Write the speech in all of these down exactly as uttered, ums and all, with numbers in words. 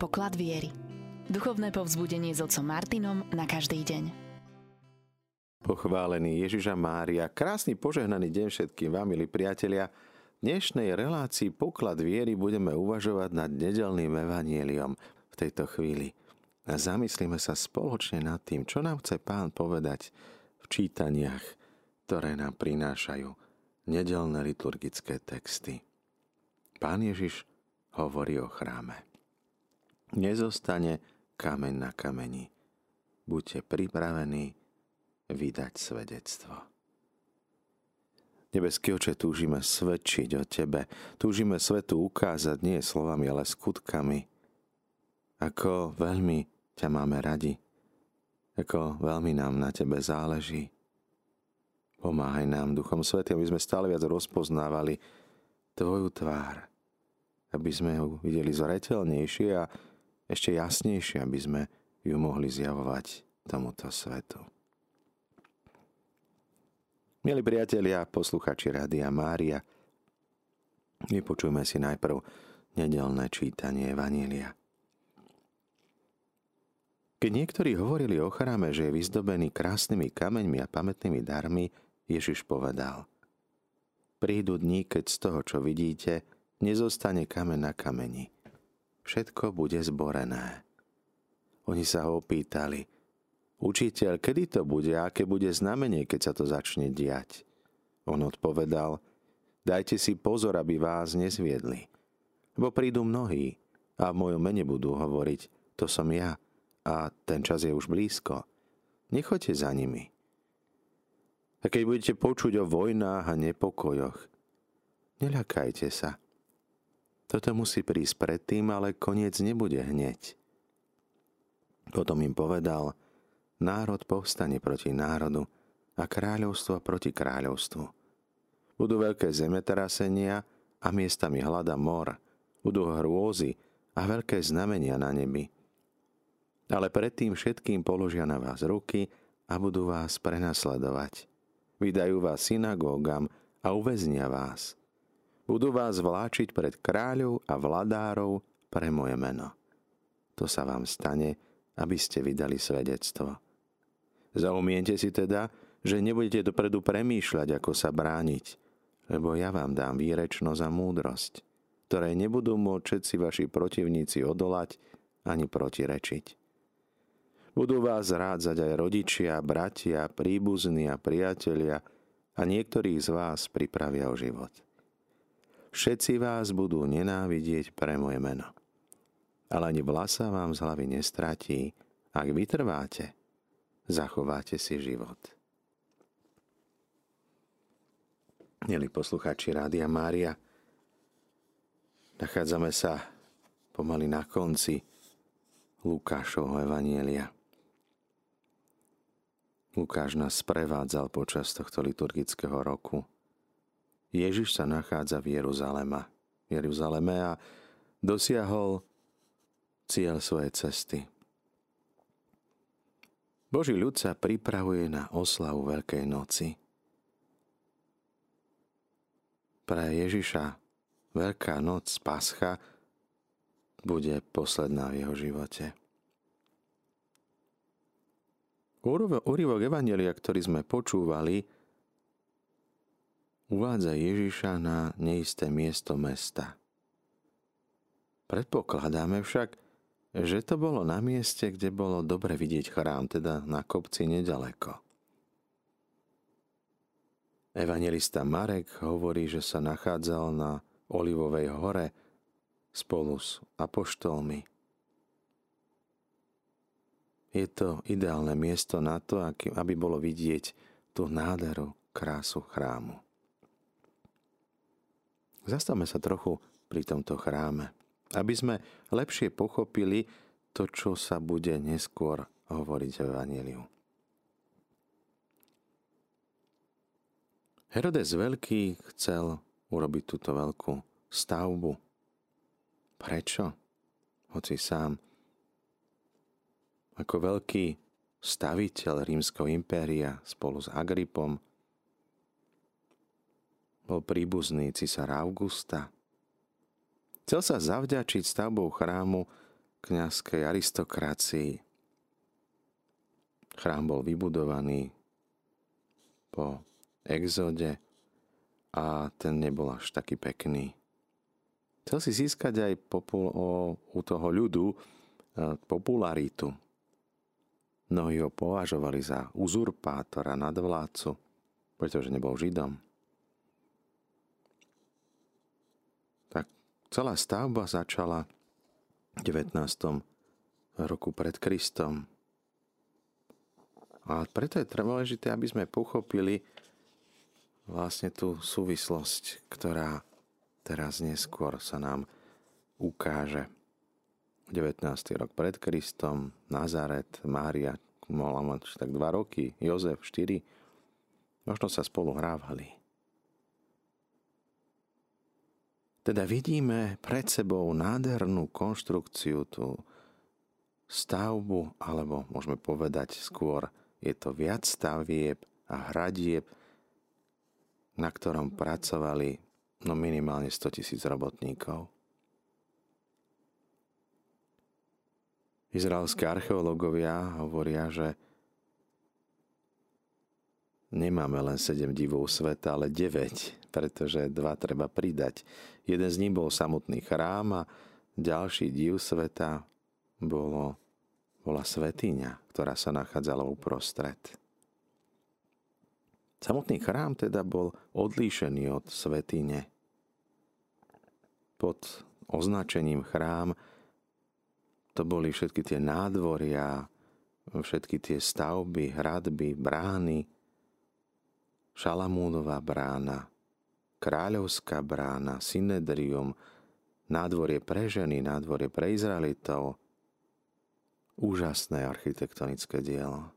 Poklad viery. Duchovné povzbudenie s otcom Martinom na každý deň. Pochválený Ježiša Mária, krásny požehnaný deň všetkým vám, milí priatelia. V dnešnej relácii Poklad viery budeme uvažovať nad nedeľným evanjeliom v tejto chvíli. A zamyslíme sa spoločne nad tým, čo nám chce Pán povedať v čítaniach, ktoré nám prinášajú nedeľné liturgické texty. Pán Ježiš hovorí o chráme. Nezostane kameň na kameni. Buďte pripravení vydať svedectvo. Nebeský Oče, túžime svedčiť o Tebe. Túžime svetu ukázať nie slovami, ale skutkami. Ako veľmi ťa máme radi. Ako veľmi nám na Tebe záleží. Pomáhaj nám, Duchom Svätým, aby sme stále viac rozpoznávali Tvoju tvár. Aby sme ju videli zreteľnejšie a ešte jasnejšie, aby sme ju mohli zjavovať tomuto svetu. Milí priatelia, posluchači Rádia Mária, vypočujme si najprv nedeľné čítanie Evanjelia. Keď niektorí hovorili o chráme, že je vyzdobený krásnymi kameňmi a pamätnými darmi, Ježiš povedal: prídu dni, keď z toho, čo vidíte, nezostane kameň na kameni. Všetko bude zborené. Oni sa ho opýtali: učiteľ, kedy to bude a aké bude znamenie, keď sa to začne diať? On odpovedal: dajte si pozor, aby vás nezviedli. Bo prídu mnohí a v mojom mene budú hovoriť: to som ja, a ten čas je už blízko. Nechoďte za nimi. A keď budete počuť o vojnách a nepokojoch, neľakajte sa. Toto musí prísť predtým, ale koniec nebude hneď. Potom im povedal: národ povstane proti národu a kráľovstvo proti kráľovstvu. Budú veľké zemetrasenia a miestami hlada mor, budú hrôzy a veľké znamenia na nebi. Ale predtým všetkým položia na vás ruky a budú vás prenasledovať. Vydajú vás synagógam a uväznia vás. Budú vás vláčiť pred kráľov a vladárov pre moje meno. To sa vám stane, aby ste vydali svedectvo. Zaumiente si teda, že nebudete dopredu premýšľať, ako sa brániť, lebo ja vám dám výrečnosť a múdrosť, ktoré nebudú môcť všetci vaši protivníci odolať ani protirečiť. Budú vás rádzať aj rodičia, bratia, príbuzní a priatelia a niektorých z vás pripravia o život. Všetci vás budú nenávidieť pre moje meno. Ale ani vlasa vám z hlavy nestratí, ak vytrváte, zachováte si život. Milí poslucháči Rádia Mária, nachádzame sa pomaly na konci Lukášovho Evanjelia. Lukáš nás prevádzal počas tohto liturgického roku. Ježiš sa nachádza v Jeruzalema, Jeruzaleme a dosiahol cieľ svojej cesty. Boží ľud sa pripravuje na oslavu Veľkej noci. Pre Ježiša Veľká noc, Pascha, bude posledná v jeho živote. Úryvok Evanjelia, ktorý sme počúvali, uvádza Ježiša na neisté miesto mesta. Predpokladáme však, že to bolo na mieste, kde bolo dobre vidieť chrám, teda na kopci nedaleko. Evanjelista Marek hovorí, že sa nachádzal na Olivovej hore spolu s apoštolmi. Je to ideálne miesto na to, aby bolo vidieť tú nádheru, krásu chrámu. Zastavme sa trochu pri tomto chráme, aby sme lepšie pochopili to, čo sa bude neskôr hovoriť v Evanjeliu. Herodes Veľký chcel urobiť túto veľkú stavbu. Prečo? Hoci sám ako veľký staviteľ Rímskeho impéria spolu s Agripom bol príbuzný cisára Augusta. Chcel sa zavďačiť stavbou chrámu kňazskej aristokracii. Chrám bol vybudovaný po exode a ten nebol až taký pekný. Chcel si získať aj popul- o, u toho ľudu popularitu. Mnohí ho považovali za uzurpátora, nadvládcu, pretože nebol Židom. Tak celá stavba začala v devätnástom roku pred Kristom. A preto je dôležité, aby sme pochopili vlastne tú súvislosť, ktorá teraz neskôr sa nám ukáže. devätnásty rok pred Kristom, Nazaret, Mária, mohla mať tak dva roky, Jozef štyri, možno sa spolu hrávali. Teda vidíme pred sebou nádhernú konštrukciu, tú stavbu, alebo môžeme povedať skôr, je to viac stavieb a hradieb, na ktorom pracovali no minimálne sto tisíc robotníkov. Izraelskí archeológovia hovoria, že nemáme len sedem divov sveta, ale deväť, pretože dva treba pridať. Jeden z nich bol samotný chrám a ďalší div sveta bolo, bola svätyňa, ktorá sa nachádzala uprostred. Samotný chrám teda bol odlíšený od svätyne. Pod označením chrám to boli všetky tie nádvoria, všetky tie stavby, hradby, brány, Šalamúnová brána, Kráľovská brána, Synedrium, nádvorie pre ženy, nádvorie pre Izraelitov. Úžasné architektonické dielo.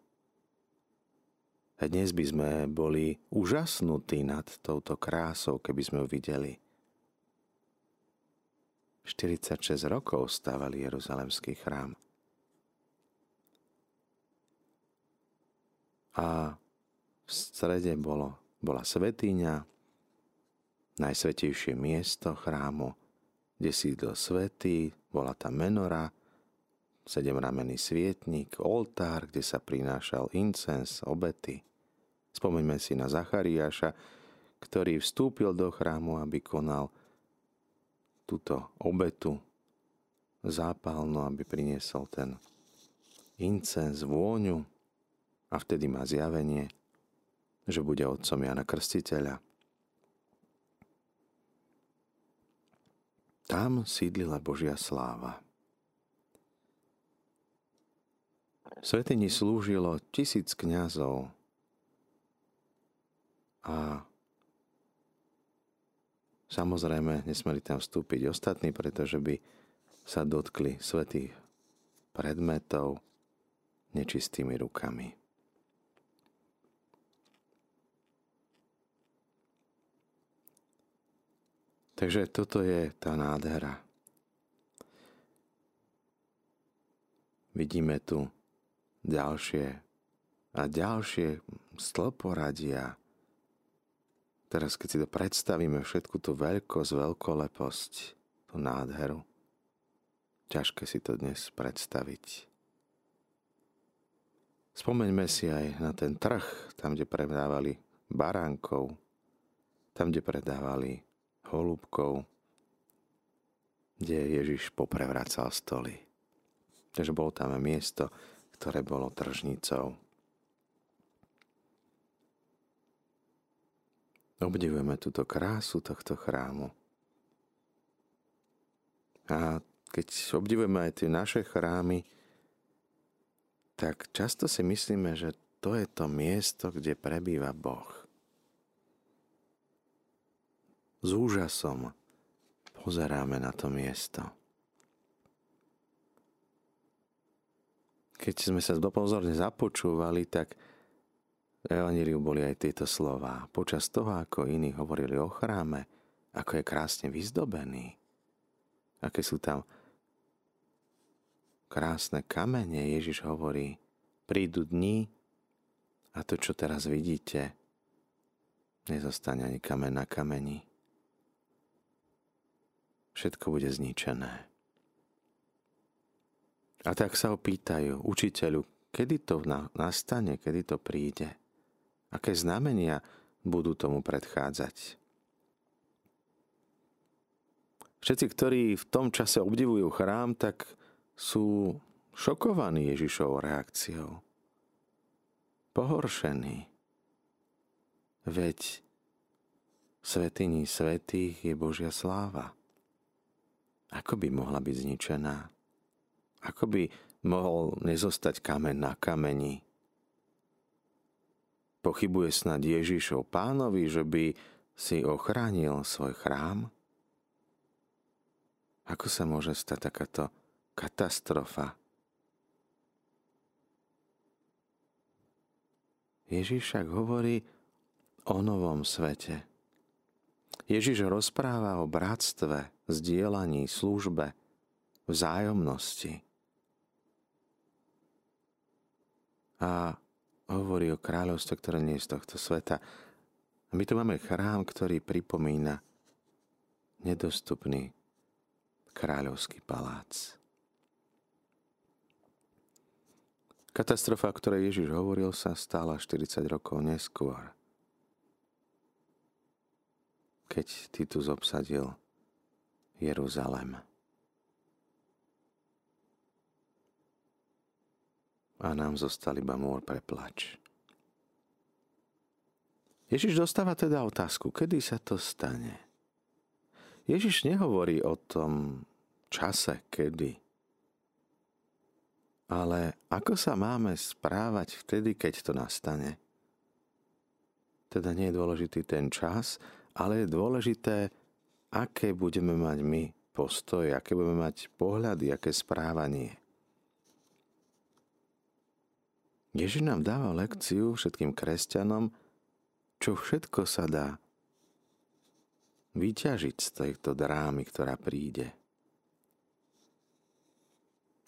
A dnes by sme boli úžasnutí nad touto krásou, keby sme ju videli. štyridsaťšesť rokov stávali Jeruzalemský chrám. A v strede bolo, bola svätyňa, najsvätejšie miesto chrámu, kde sídlo svätý, bola tam menora, sedemramenný svietnik, oltár, kde sa prinášal incens, obety. Spomeňme si na Zachariáša, ktorý vstúpil do chrámu, aby konal túto obetu zápalnú, aby priniesol ten incenz, vôňu, a vtedy má zjavenie, že bude otcom Jana Krstiteľa. Tam sídlila Božia sláva. V svätyni slúžilo tisíc kňazov a samozrejme, nesmeli tam vstúpiť ostatní, pretože by sa dotkli svätých predmetov nečistými rukami. Takže toto je tá nádhera. Vidíme tu ďalšie a ďalšie stĺporadia. Teraz, keď si to predstavíme, všetku tú veľkosť, veľkoleposť, tú nádheru, ťažké si to dnes predstaviť. Spomeňme si aj na ten trh, tam, kde predávali baránkov, tam, kde predávali holúbkov, kde Ježiš poprevracal stoly. Takže bolo tam miesto, ktoré bolo tržnicou. Obdivujeme túto krásu tohto chrámu. A keď obdivujeme aj tie naše chrámy, tak často si myslíme, že to je to miesto, kde prebýva Boh. S úžasom pozeráme na to miesto. Keď sme sa dopozorne započúvali, tak v Evanjeliu boli aj tieto slová. Počas toho, ako iní hovorili o chráme, ako je krásne vyzdobený, aké sú tam krásne kamene, Ježiš hovorí, prídu dni a to, čo teraz vidíte, nezostane ani kamen na kameni. Všetko bude zničené. A tak sa ho pýtajú: učiteľu, kedy to nastane, kedy to príde? Aké znamenia budú tomu predchádzať? Všetci, ktorí v tom čase obdivujú chrám, tak sú šokovaní Ježišovou reakciou. Pohoršení. Veď v svätyni svätých je Božia sláva. Ako by mohla byť zničená? Ako by mohol nezostať kameň na kameni? Pochybuje snad Ježišov pánovi, že by si ochránil svoj chrám? Ako sa môže stať takáto katastrofa? Ježiš však hovorí o novom svete. Ježiš rozpráva o bratstve, zdieľaní, službe, vzájomnosti. A hovorí o kráľovstve, ktoré nie je z tohto sveta. A my tu máme chrám, ktorý pripomína nedostupný kráľovský palác. Katastrofa, o ktorej Ježiš hovoril, sa stala štyridsať rokov neskôr, keď Titus obsadil Jeruzalem. A nám zostal iba múr pre plač. Ježiš dostáva teda otázku, kedy sa to stane. Ježiš nehovorí o tom čase, kedy. Ale ako sa máme správať vtedy, keď to nastane? Teda nie je dôležitý ten čas, ale je dôležité, aké budeme mať my postoje, aké budeme mať pohľady, aké správanie. Ježiš nám dáva lekciu všetkým kresťanom, čo všetko sa dá vyťažiť z tejto drámy, ktorá príde.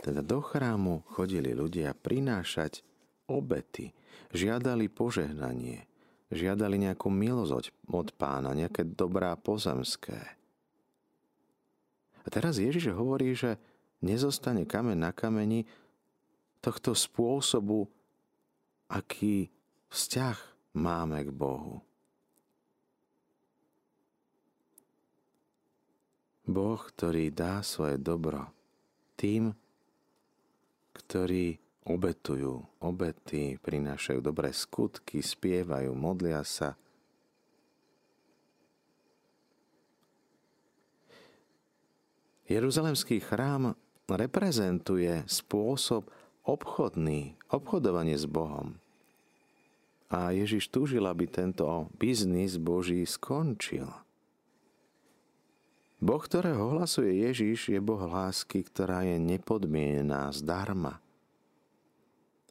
Teda do chrámu chodili ľudia prinášať obety, žiadali požehnanie, žiadali nejakú milosť od pána, nejaké dobrá pozemské. A teraz Ježiš hovorí, že nezostane kameň na kameni tohto spôsobu, aký vzťah máme k Bohu. Boh, ktorý dá svoje dobro tým, ktorí obetujú obety, prinášajú dobré skutky, spievajú, modlia sa. Jeruzalemský chrám reprezentuje spôsob obchodný, obchodovanie s Bohom. A Ježiš túžil, aby tento biznis Boží skončil. Boh, ktorého hlasuje Ježiš, je Boh lásky, ktorá je nepodmienená, zdarma.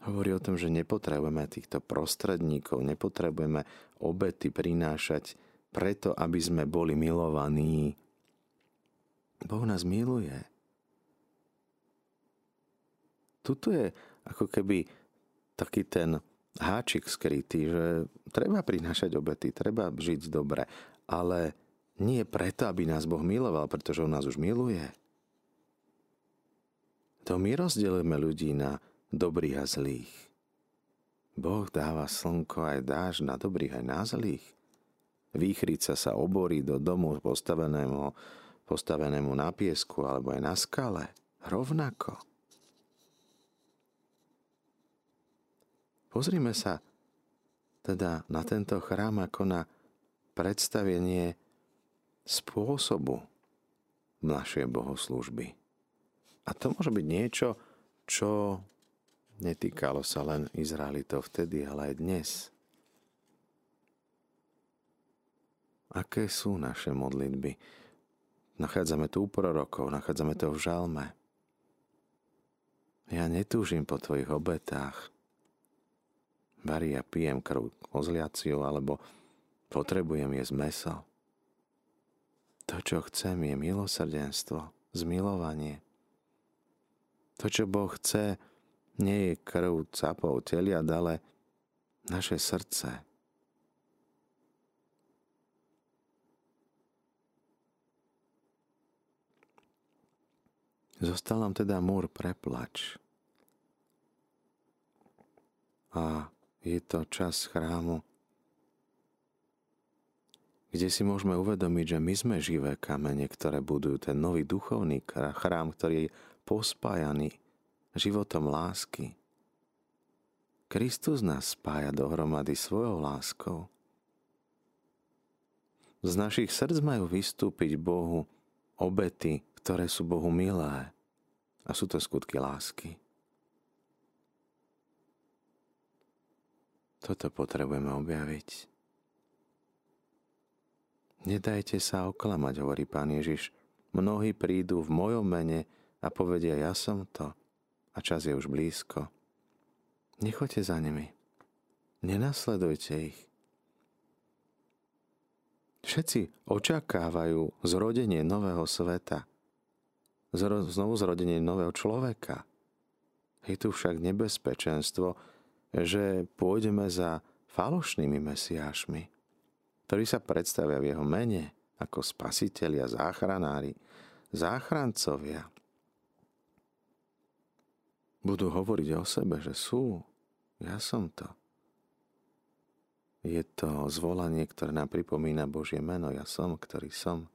Hovorí o tom, že nepotrebujeme týchto prostredníkov, nepotrebujeme obety prinášať preto, aby sme boli milovaní. Boh nás miluje. Tuto je ako keby taký ten háčik skrytý, že treba prinášať obety, treba žiť dobre, ale nie preto, aby nás Boh miloval, pretože on nás už miluje. To my rozdeľujeme ľudí na dobrých a zlých. Boh dáva slnko aj dážď na dobrých aj na zlých. Výchrica sa oborí do domu postavenému, postavenému na piesku alebo aj na skale. Rovnako. Pozrime sa teda na tento chrám ako na predstavenie spôsobu našej bohoslúžby. A to môže byť niečo, čo netýkalo sa len Izraelitov vtedy, ale aj dnes. Aké sú naše modlitby? Nachádzame to u prorokov, nachádzame to v žalme. Ja netúžim po tvojich obetách. Bari, ja pijem krv kozliaciu, alebo potrebujem jesť mäso. To, čo chcem, je milosrdenstvo, zmilovanie. To, čo Boh chce, nie je krv capov teliat, ale naše srdce. Zostal nám teda múr pre plač. A je to čas chrámu, kde si môžeme uvedomiť, že my sme živé kamene, ktoré budujú ten nový duchovný chrám, ktorý je pospájaný životom lásky. Kristus nás spája dohromady svojou láskou. Z našich srdc majú vystúpiť Bohu obety, ktoré sú Bohu milé. A sú to skutky lásky. Toto potrebujeme objaviť. Nedajte sa oklamať, hovorí Pán Ježiš. Mnohí prídu v mojom mene a povedia, ja som to a čas je už blízko. Nechoďte za nimi. Nenasledujte ich. Všetci očakávajú zrodenie nového sveta. Znovu zrodenie nového človeka. Je tu však nebezpečenstvo, že pôjdeme za falošnými mesiášmi, ktorí sa predstavia v jeho mene ako spasitelia, záchranári, záchrancovia. Budú hovoriť o sebe, že sú, ja som to. Je to zvolanie, ktoré nám pripomína Božie meno, ja som, ktorý som.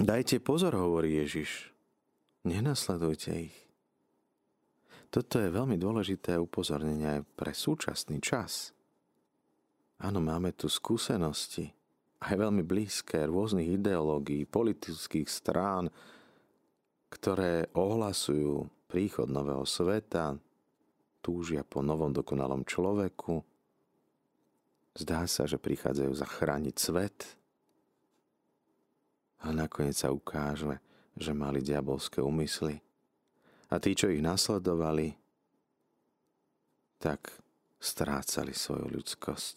Dajte pozor, hovorí Ježiš, nenasledujte ich. Toto je veľmi dôležité upozornenie aj pre súčasný čas. Áno, máme tu skúsenosti, aj veľmi blízke rôznych ideológií, politických strán, ktoré ohlasujú príchod nového sveta, túžia po novom dokonalom človeku. Zdá sa, že prichádzajú zachrániť svet. A nakoniec sa ukáže, že mali diabolské úmysly. A tí, čo ich nasledovali, tak strácali svoju ľudskosť.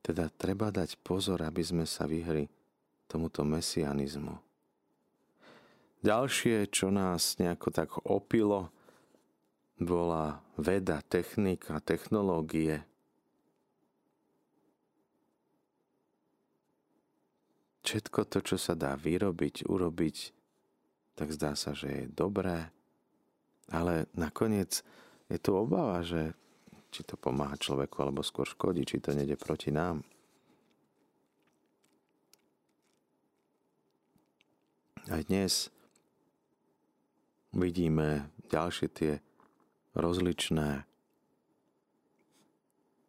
Teda treba dať pozor, aby sme sa vyhli tomuto mesianizmu. Ďalšie, čo nás nejako tak opilo, bola veda, technika, technológie. Všetko to, čo sa dá vyrobiť, urobiť, tak zdá sa, že je dobré, ale nakoniec je tu obava, že či to pomáha človeku, alebo skôr škodí, či to nejde proti nám. A dnes vidíme ďalšie tie rozličné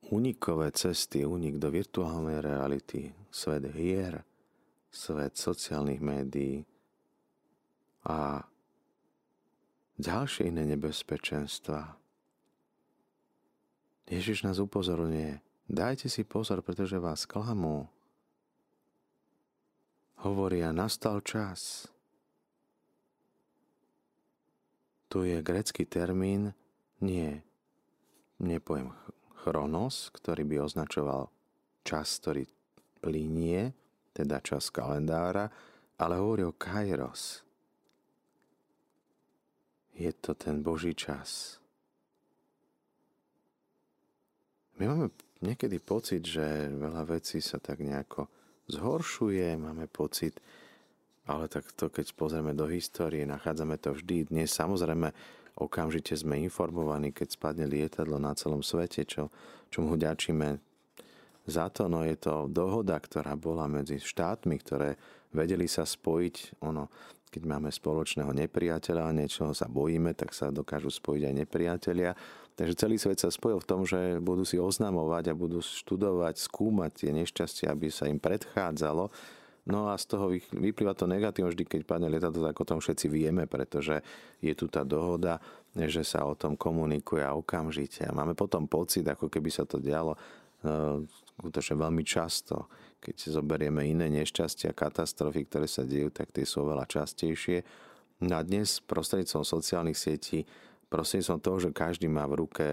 unikové cesty, unik do virtuálnej reality, svet hier, svet sociálnych médií a ďalšie iné nebezpečenstvá. Ježiš nás upozorňuje, dajte si pozor, pretože vás klamú. Hovoria, nastal čas. Tu je grécky termín, nie, nepoviem chronos, ktorý by označoval čas, ktorý plinie, teda čas kalendára, ale hovorí o kairos. Je to ten Boží čas. My máme niekedy pocit, že veľa vecí sa tak nejako zhoršuje, máme pocit, ale takto, keď pozrieme do histórie, nachádzame to vždy. Dnes samozrejme okamžite sme informovaní, keď spadne lietadlo na celom svete, čo, čo mu ďačíme za to. No je to dohoda, ktorá bola medzi štátmi, ktoré vedeli sa spojiť. Ono, keď máme spoločného nepriateľa a niečoho sa bojíme, tak sa dokážu spojiť aj nepriatelia. Takže celý svet sa spojil v tom, že budú si oznamovať a budú študovať, skúmať tie nešťastia, aby sa im predchádzalo. No a z toho vyplýva to negatívne, vždy keď padne lietadlo, tak o tom všetci vieme, pretože je tu tá dohoda, že sa o tom komunikuje okamžite. A máme potom pocit, ako keby sa to dialo skutočne veľmi často. Keď zoberieme iné nešťastia, katastrofy, ktoré sa dejú, tak tie sú oveľa častejšie. A dnes prostredníctvom sociálnych sietí, prostredníctvom toho, že každý má v ruke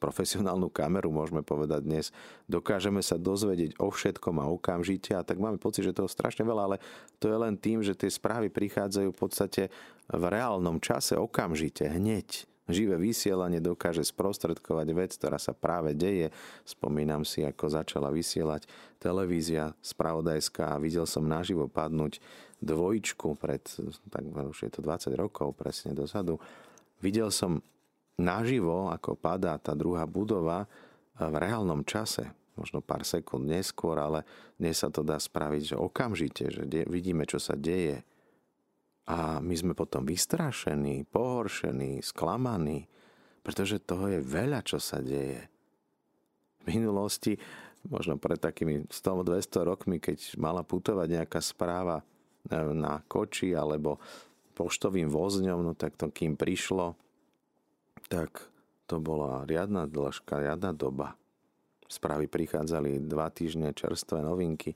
profesionálnu kameru, môžeme povedať dnes, dokážeme sa dozvedieť o všetkom a okamžite, a tak máme pocit, že toho strašne veľa, ale to je len tým, že tie správy prichádzajú v podstate v reálnom čase okamžite, hneď, v Živé vysielanie dokáže sprostredkovať vec, ktorá sa práve deje. Spomínam si, ako začala vysielať televízia spravodajská a videl som naživo padnúť dvojičku pred, tak už je to dvadsať rokov presne dozadu. Videl som naživo, ako padá tá druhá budova v reálnom čase. Možno pár sekúnd neskôr, ale dnes sa to dá spraviť, že okamžite, že de- vidíme, čo sa deje. A my sme potom vystrašení, pohoršení, sklamaní, pretože toho je veľa, čo sa deje. V minulosti, možno pred takými sto až dvesto rokmi, keď mala putovať nejaká správa na koči alebo poštovým vozňom, no tak to kým prišlo, tak to bola riadna dĺžka, riadna doba. Správy prichádzali dva týždne, čerstvé novinky.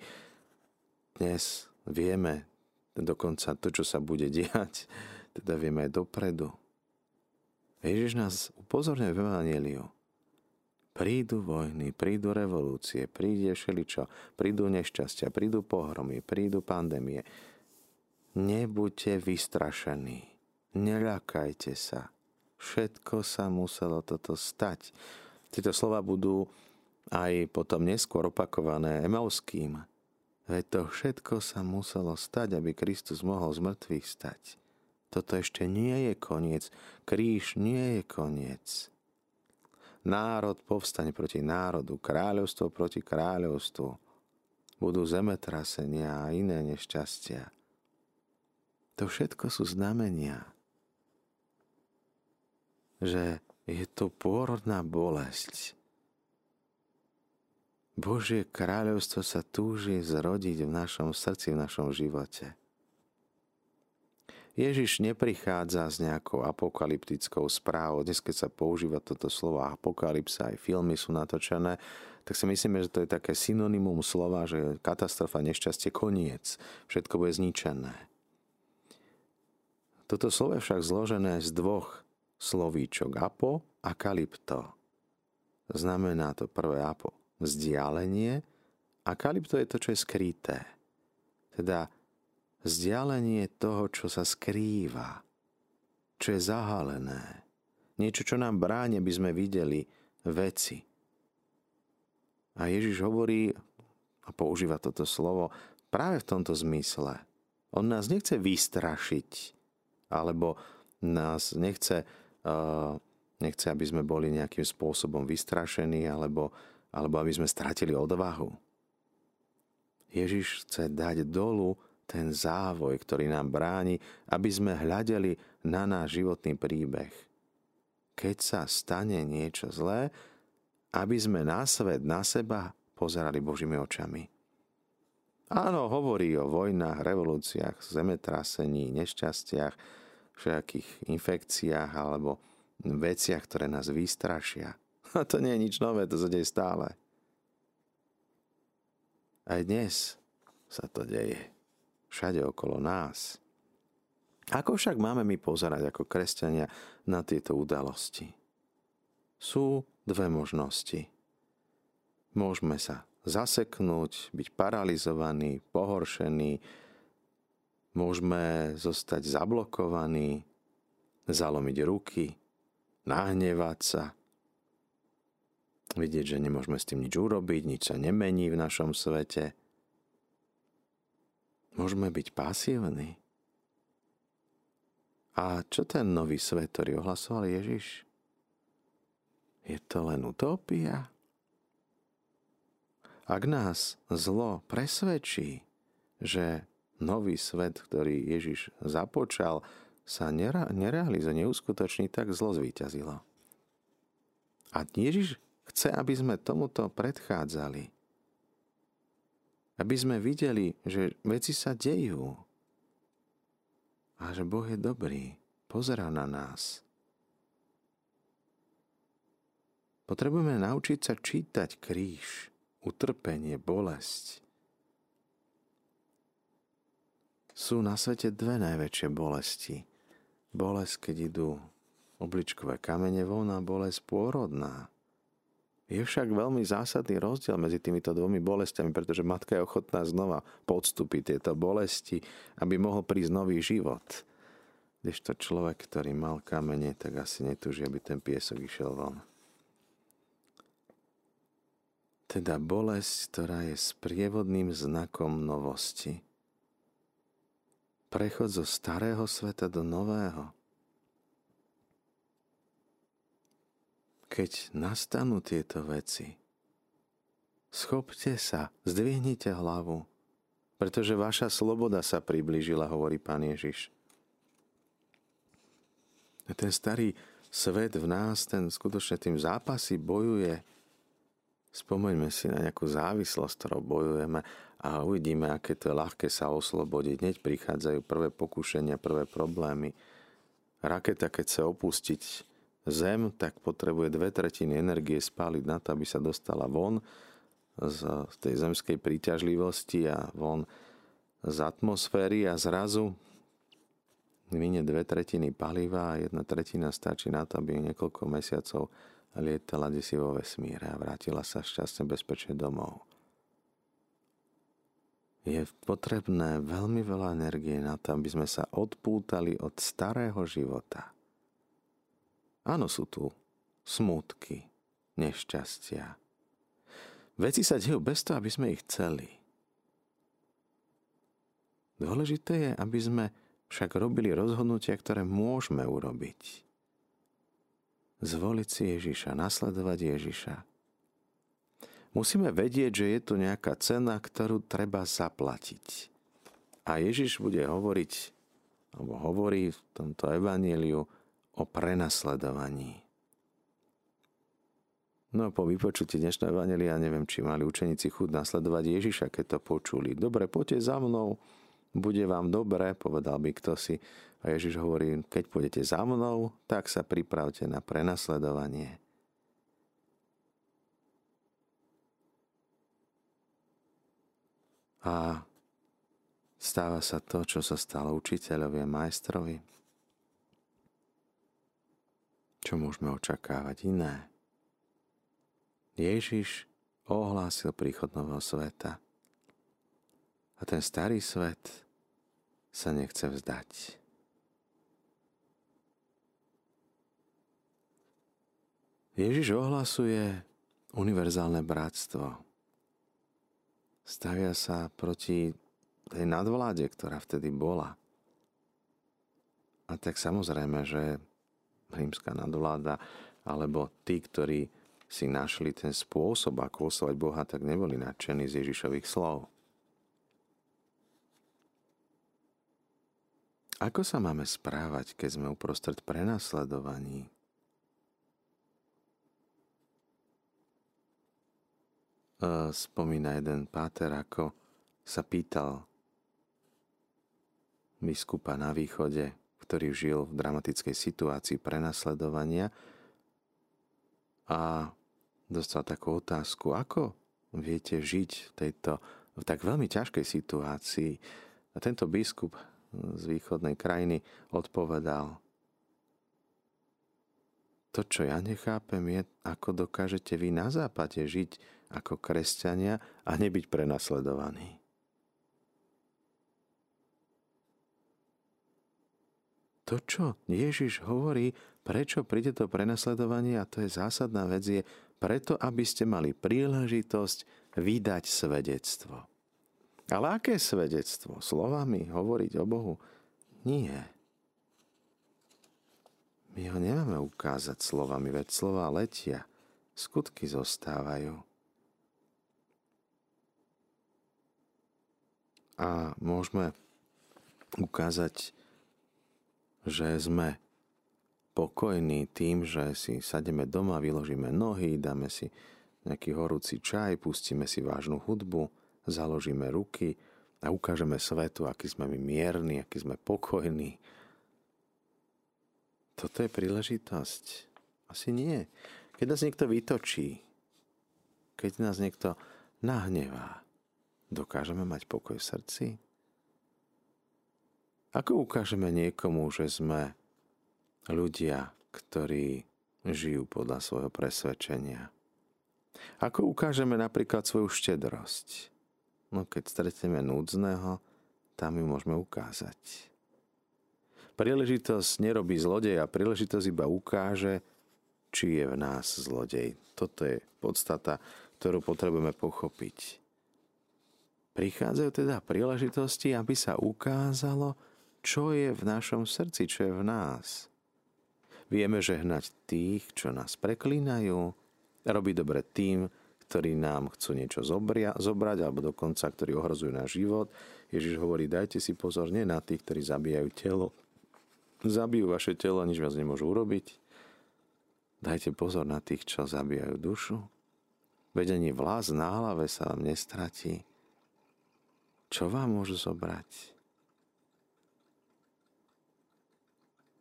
Dnes vieme dokonca to, čo sa bude diať, teda vieme aj dopredu. Ježiš nás upozorňuje v Evanjeliu. Prídu vojny, prídu revolúcie, príde všeličo, prídu nešťastia, prídu pohromy, prídu pandémie. Nebuďte vystrašení, neľakajte sa. Všetko sa muselo toto stať. Tieto slova budú aj potom neskôr opakované Emovským. Veď to všetko sa muselo stať, aby Kristus mohol z mŕtvych stať. Toto ešte nie je koniec. Kríž nie je koniec. Národ povstane proti národu, kráľovstvo proti kráľovstvu. Budú zemetrasenia a iné nešťastia. To všetko sú znamenia, že je to pôrodná bolesť. Božie kráľovstvo sa túži zrodiť v našom srdci, v našom živote. Ježiš neprichádza s nejakou apokalyptickou správou. Dnes, keď sa používa toto slovo apokalypsa, aj filmy sú natočené, tak si myslíme, že to je také synonymum slova, že katastrofa, nešťastie, koniec. Všetko bude zničené. Toto slovo je však zložené z dvoch slovíčok. Apo a kalypto. Znamená to prvé apo vzdialenie a kalypto je to, čo je skryté. Teda vzdialenie toho, čo sa skrýva, čo je zahalené. Niečo, čo nám bráni, aby sme videli veci. A Ježiš hovorí a používa toto slovo práve v tomto zmysle. On nás nechce vystrašiť, alebo nás nechce, uh, nechce, aby sme boli nejakým spôsobom vystrašení, alebo alebo aby sme stratili odvahu. Ježiš chce dať dolu ten závoj, ktorý nám bráni, aby sme hľadeli na náš životný príbeh. Keď sa stane niečo zlé, aby sme na svet, na seba pozerali Božími očami. Áno, hovorí o vojnách, revolúciách, zemetrasení, nešťastiach, všetkých infekciách alebo veciach, ktoré nás vystrašia. A to nie je nič nové, to sa deje stále. Aj dnes sa to deje. Všade okolo nás. Ako však máme my pozerať ako kresťania na tieto udalosti? Sú dve možnosti. Môžeme sa zaseknúť, byť paralizovaní, pohoršení. Môžeme zostať zablokovaní, zalomiť ruky, nahnevať sa. Vidieť, že nemôžeme s tým nič urobiť, nič sa nemení v našom svete. Môžeme byť pasívni. A čo ten nový svet, ktorý ohlasoval Ježiš? Je to len utopia? Ak nás zlo presvedčí, že nový svet, ktorý Ježiš započal, sa nerealizuje, neuskutoční, tak zlo zvíťazilo. A Ježiš chce, aby sme tomuto predchádzali. Aby sme videli, že veci sa dejú. A že Boh je dobrý. Pozerá na nás. Potrebujeme naučiť sa čítať kríž, utrpenie, bolesť. Sú na svete dve najväčšie bolesti. Bolesť, keď idú obličkové kamene von a bolesť pôrodná. Je však veľmi zásadný rozdiel medzi týmito dvomi bolestiami, pretože matka je ochotná znova podstúpiť tieto bolesti, aby mohol prísť nový život. Kdežto človek, ktorý mal kamene, tak asi netúži, aby ten piesok išiel von. Teda bolesť, ktorá je sprievodným znakom novosti. Prechod zo starého sveta do nového. Keď nastanú tieto veci, schopte sa, zdvihnite hlavu, pretože vaša sloboda sa priblížila, hovorí Pán Ježiš. Ten starý svet v nás, ten skutočne tým zápasí, bojuje. Spomeňme si na nejakú závislosť, ktorou bojujeme a uvidíme, aké to je ľahké sa oslobodiť. Hneď prichádzajú prvé pokušenia, prvé problémy. Raketa, keď sa opustiť zem, tak potrebuje dve tretiny energie spáliť na to, aby sa dostala von z tej zemskej príťažlivosti a von z atmosféry a zrazu minie dve tretiny paliva a jedna tretina stačí na to, aby niekoľko mesiacov lietala desi vo vesmíre a vrátila sa šťastne bezpečne domov. Je potrebné veľmi veľa energie na to, aby sme sa odpútali od starého života. Áno, sú tu smútky, nešťastia. Veci sa dejú bez toho, aby sme ich chceli. Dôležité je, aby sme však robili rozhodnutia, ktoré môžeme urobiť. Zvoliť si Ježiša, nasledovať Ježiša. Musíme vedieť, že je tu nejaká cena, ktorú treba zaplatiť. A Ježiš bude hovoriť, alebo hovorí v tomto evanjeliu o prenasledovaní. No po vypočutí dnešného evanjelia, neviem, či mali učeníci chuť nasledovať Ježiša, keď to počuli. Dobre, poďte za mnou. Bude vám dobre, povedal by kto si. A Ježiš hovorí, keď pôjdete za mnou, tak sa pripravte na prenasledovanie. A stáva sa to, čo sa stalo učiteľovi a majstrovi. Čo môžeme očakávať iné? Ježiš ohlásil príchod nového sveta. A ten starý svet sa nechce vzdať. Ježiš ohlasuje univerzálne bratstvo. Stavia sa proti tej nadvláde, ktorá vtedy bola. A tak samozrejme, že rímska nadvláda, alebo tí, ktorí si našli ten spôsob, ako oslavovať Boha, tak neboli nadšení z Ježišových slov. Ako sa máme správať, keď sme uprostred prenasledovaní? Spomína jeden páter, ako sa pýtal biskupa na východe, ktorý žil v dramatickej situácii prenasledovania a dostal takú otázku, ako viete žiť v tejto v tak veľmi ťažkej situácii. A tento biskup z východnej krajiny odpovedal: to, čo ja nechápem, je, ako dokážete vy na západe žiť ako kresťania a nebyť prenasledovaní. To, čo Ježiš hovorí, prečo príde to prenasledovanie, a to je zásadná vec, je preto, aby ste mali príležitosť vydať svedectvo. Ale aké svedectvo? Slovami hovoriť o Bohu? Nie. My ho nemáme ukázať slovami, veď slová letia, skutky zostávajú. A môžeme ukázať, že sme pokojní tým, že si sademe doma, vyložíme nohy, dáme si nejaký horúci čaj, pustíme si vážnu hudbu, založíme ruky a ukážeme svetu, aký sme my mierni, aký sme pokojní. Toto je príležitosť. Asi nie. Keď nás niekto vytočí, keď nás niekto nahnevá, dokážeme mať pokoj v srdci? Ako ukážeme niekomu, že sme ľudia, ktorí žijú podľa svojho presvedčenia? Ako ukážeme napríklad svoju štedrosť? No keď stretneme núdzneho, tam ju môžeme ukázať. Príležitosť nerobí zlodeja, príležitosť iba ukáže, či je v nás zlodej. Toto je podstata, ktorú potrebujeme pochopiť. Prichádzajú teda príležitosti, aby sa ukázalo, čo je v našom srdci, čo je v nás. Vieme žehnať tých, čo nás preklínajú, robiť dobre tým, ktorí nám chcú niečo zobria, zobrať, alebo dokonca, ktorí ohrozujú náš život. Ježiš hovorí, dajte si pozor, nie na tých, ktorí zabíjajú telo. Zabijú vaše telo, nič vás nemôžu urobiť. Dajte pozor na tých, čo zabíjajú dušu. Vedenie vlas na hlave sa vám nestratí. Čo vám môžu zobrať?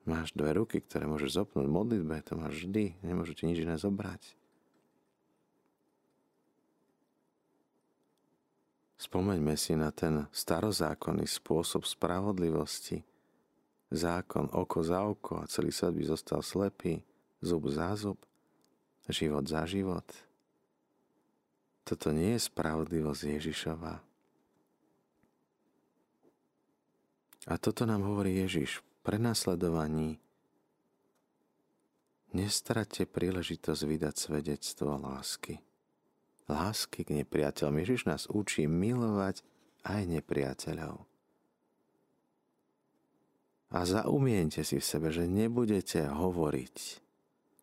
Máš dve ruky, ktoré môžeš zopnúť v modlitbe, to máš vždy, nemôžu ti nič iné zobrať. Spomeňme si na ten starozákonný spôsob spravodlivosti. Zákon oko za oko a celý svet by zostal slepý. Zub za zub, život za život. Toto nie je spravodlivosť Ježišova. A toto nám hovorí Ježiš v prenasledovaní. Nestraťte príležitosť vydať svedectvo lásky. Lásky k nepriateľom. Ježiš nás učí milovať aj nepriateľov. A zaumiente si v sebe, že nebudete hovoriť.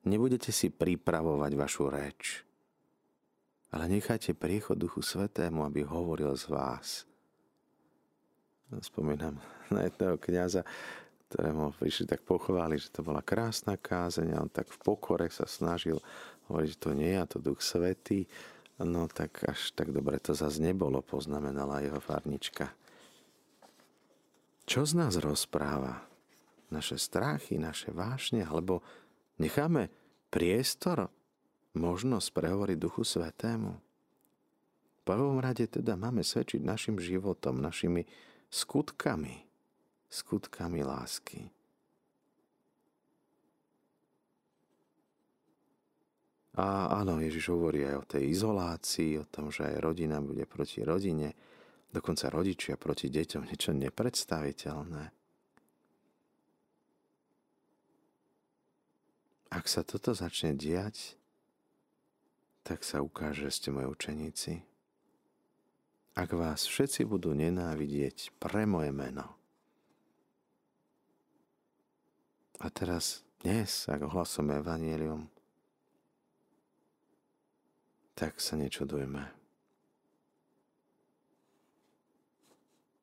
Nebudete si pripravovať vašu reč, ale nechajte priechod Duchu Svätému, aby hovoril z vás. Spomínam na jedného kňaza, ktorému prišli tak pochváliť, že to bola krásna kázeň a on tak v pokore sa snažil hovoriť, že to nie je, to Duch Svätý. No tak až tak dobre to zase nebolo, poznamenala jeho farnička. Čo z nás rozpráva? Naše strachy, naše vášne, alebo necháme priestor, možnosť prehovoriť Duchu Svätému. V prvom rade teda máme svedčiť našim životom, našimi skutkami, skutkami lásky. A áno, Ježiš hovorí aj o tej izolácii, o tom, že aj rodina bude proti rodine, dokonca rodičia proti deťom, niečo nepredstaviteľné. Ak sa toto začne diať, tak sa ukáže, že ste moji učeníci. Ak vás všetci budú nenávidieť pre moje meno. A teraz dnes, ak ohlasujem Evanjelium, tak sa nečudujme.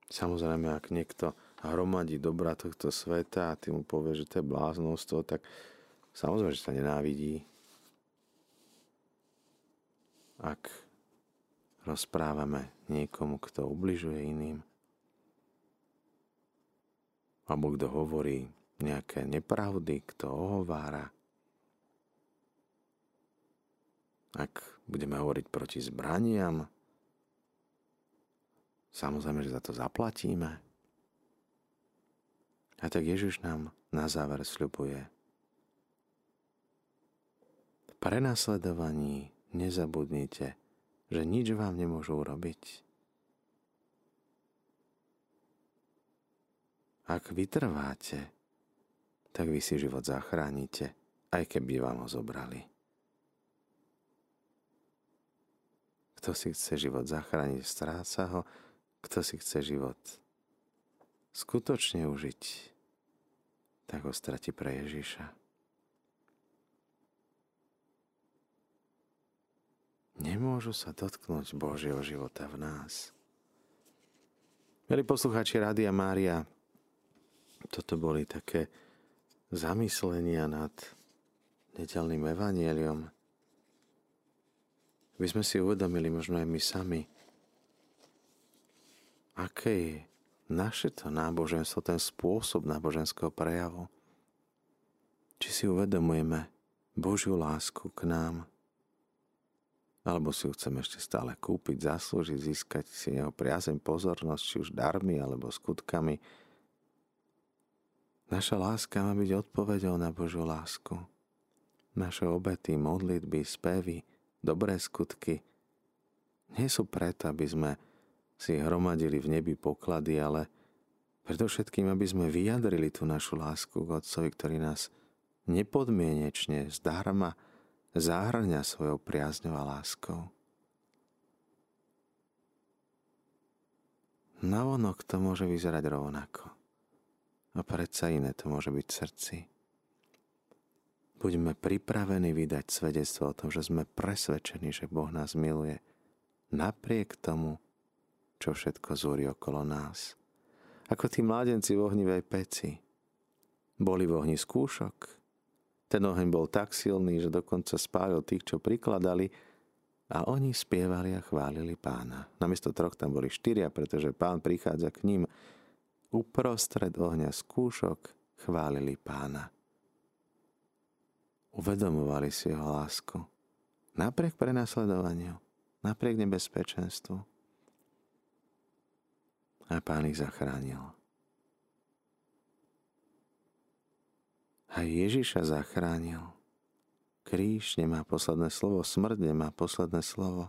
Samozrejme, ak niekto hromadí dobra tohto sveta a ty mu povieš, že to je bláznostvo, tak samozrejme, že sa nenávidí. Ak rozprávame niekomu, kto ubližuje iným, alebo kto hovorí nejaké nepravdy, kto ohovára, ak budeme hovoriť proti zbraniam, samozrejme, že za to zaplatíme. A tak Ježiš nám na záver sľubuje, prenasledovaní nezabudnite, že nič vám nemôžu urobiť. Ak vytrváte, tak vy si život zachránite, aj keby vám ho zobrali. Kto si chce život zachrániť, stráca ho. Kto si chce život skutočne užiť, tak ho stratí pre Ježiša. Nemôžu sa dotknúť Božieho života v nás. Milí poslucháči Rádia Mária, toto boli také zamyslenia nad nedeľným evanjeliom. Aby sme si uvedomili, možno aj my sami, aké je naše to náboženstvo, ten spôsob náboženského prejavu. Či si uvedomujeme Božiu lásku k nám, alebo si ju chceme ešte stále kúpiť, zaslúžiť, získať si jeho priazeň, pozornosť, či už darmi, alebo skutkami. Naša láska má byť odpoveďou na Božiu lásku. Naše obety, modlitby, spevy, dobré skutky nie sú preto, aby sme si hromadili v nebi poklady, ale Predovšetkým, aby sme vyjadrili tú našu lásku k Otcovi, ktorý nás nepodmienečne, zdarma zahŕňa svojou priazňou a láskou. Navonok to môže vyzerať rovnako. A predsa iné to môže byť v srdci. Buďme pripravení vydať svedectvo o tom, že sme presvedčení, že Boh nás miluje napriek tomu, čo všetko zúri okolo nás. Ako tí mládenci v ohnivej peci. Boli v ohni skúšok. Ten oheň bol tak silný, že dokonca spálil tých, čo prikladali, a oni spievali a chválili Pána. Namiesto troch tam boli štyria, pretože Pán prichádza k ním. Uprostred ohňa skúšok chválili Pána. Uvedomovali si jeho lásku. Napriek prenasledovaniu, napriek nebezpečenstvu. A Pán ich zachránil. A Ježiša zachránil. Kríž nemá posledné slovo, smrť nemá posledné slovo.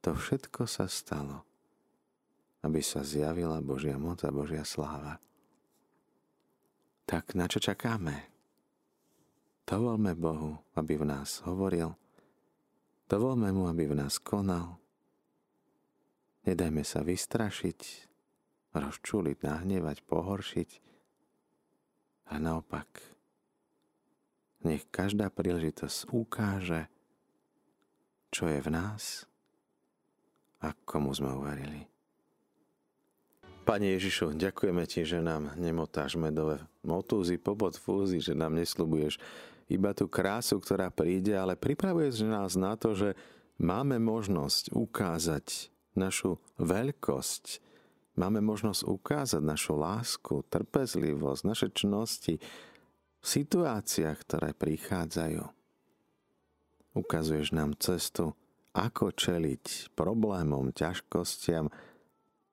To všetko sa stalo, aby sa zjavila Božia moc a Božia sláva. Tak na čo čakáme? Dovolme Bohu, aby v nás hovoril. Dovolme mu, aby v nás konal. Nedajme sa vystrašiť, rozčuliť, nahnevať, pohoršiť. A naopak, nech každá príležitosť ukáže, čo je v nás a komu sme uverili. Pane Ježišu, ďakujeme Ti, že nám nemotáš medové motúzy, pobod fúzy, že nám nesľubuješ iba tú krásu, ktorá príde, ale pripravuješ nás na to, že máme možnosť ukázať našu veľkosť, máme možnosť ukázať našu lásku, trpezlivosť, naše čnosti v situáciách, ktoré prichádzajú. Ukazuješ nám cestu, ako čeliť problémom, ťažkostiam,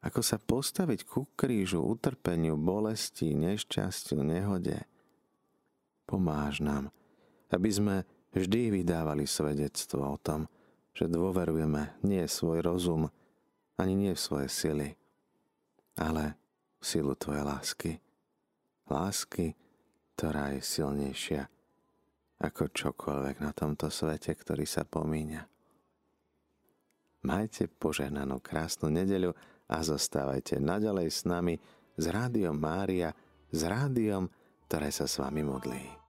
ako sa postaviť ku krížu, utrpeniu, bolesti, nešťastiu, nehode. Pomáhaš nám, aby sme vždy vydávali svedectvo o tom, že dôverujeme nie svoj rozum, ani nie v svoje sily, ale v silu Tvojej lásky. Lásky, ktorá je silnejšia ako čokoľvek na tomto svete, ktorý sa pomíňa. Majte požehnanú krásnu nedeľu a zostávajte naďalej s nami, s Rádiom Mária, s rádiom, ktoré sa s vami modlí.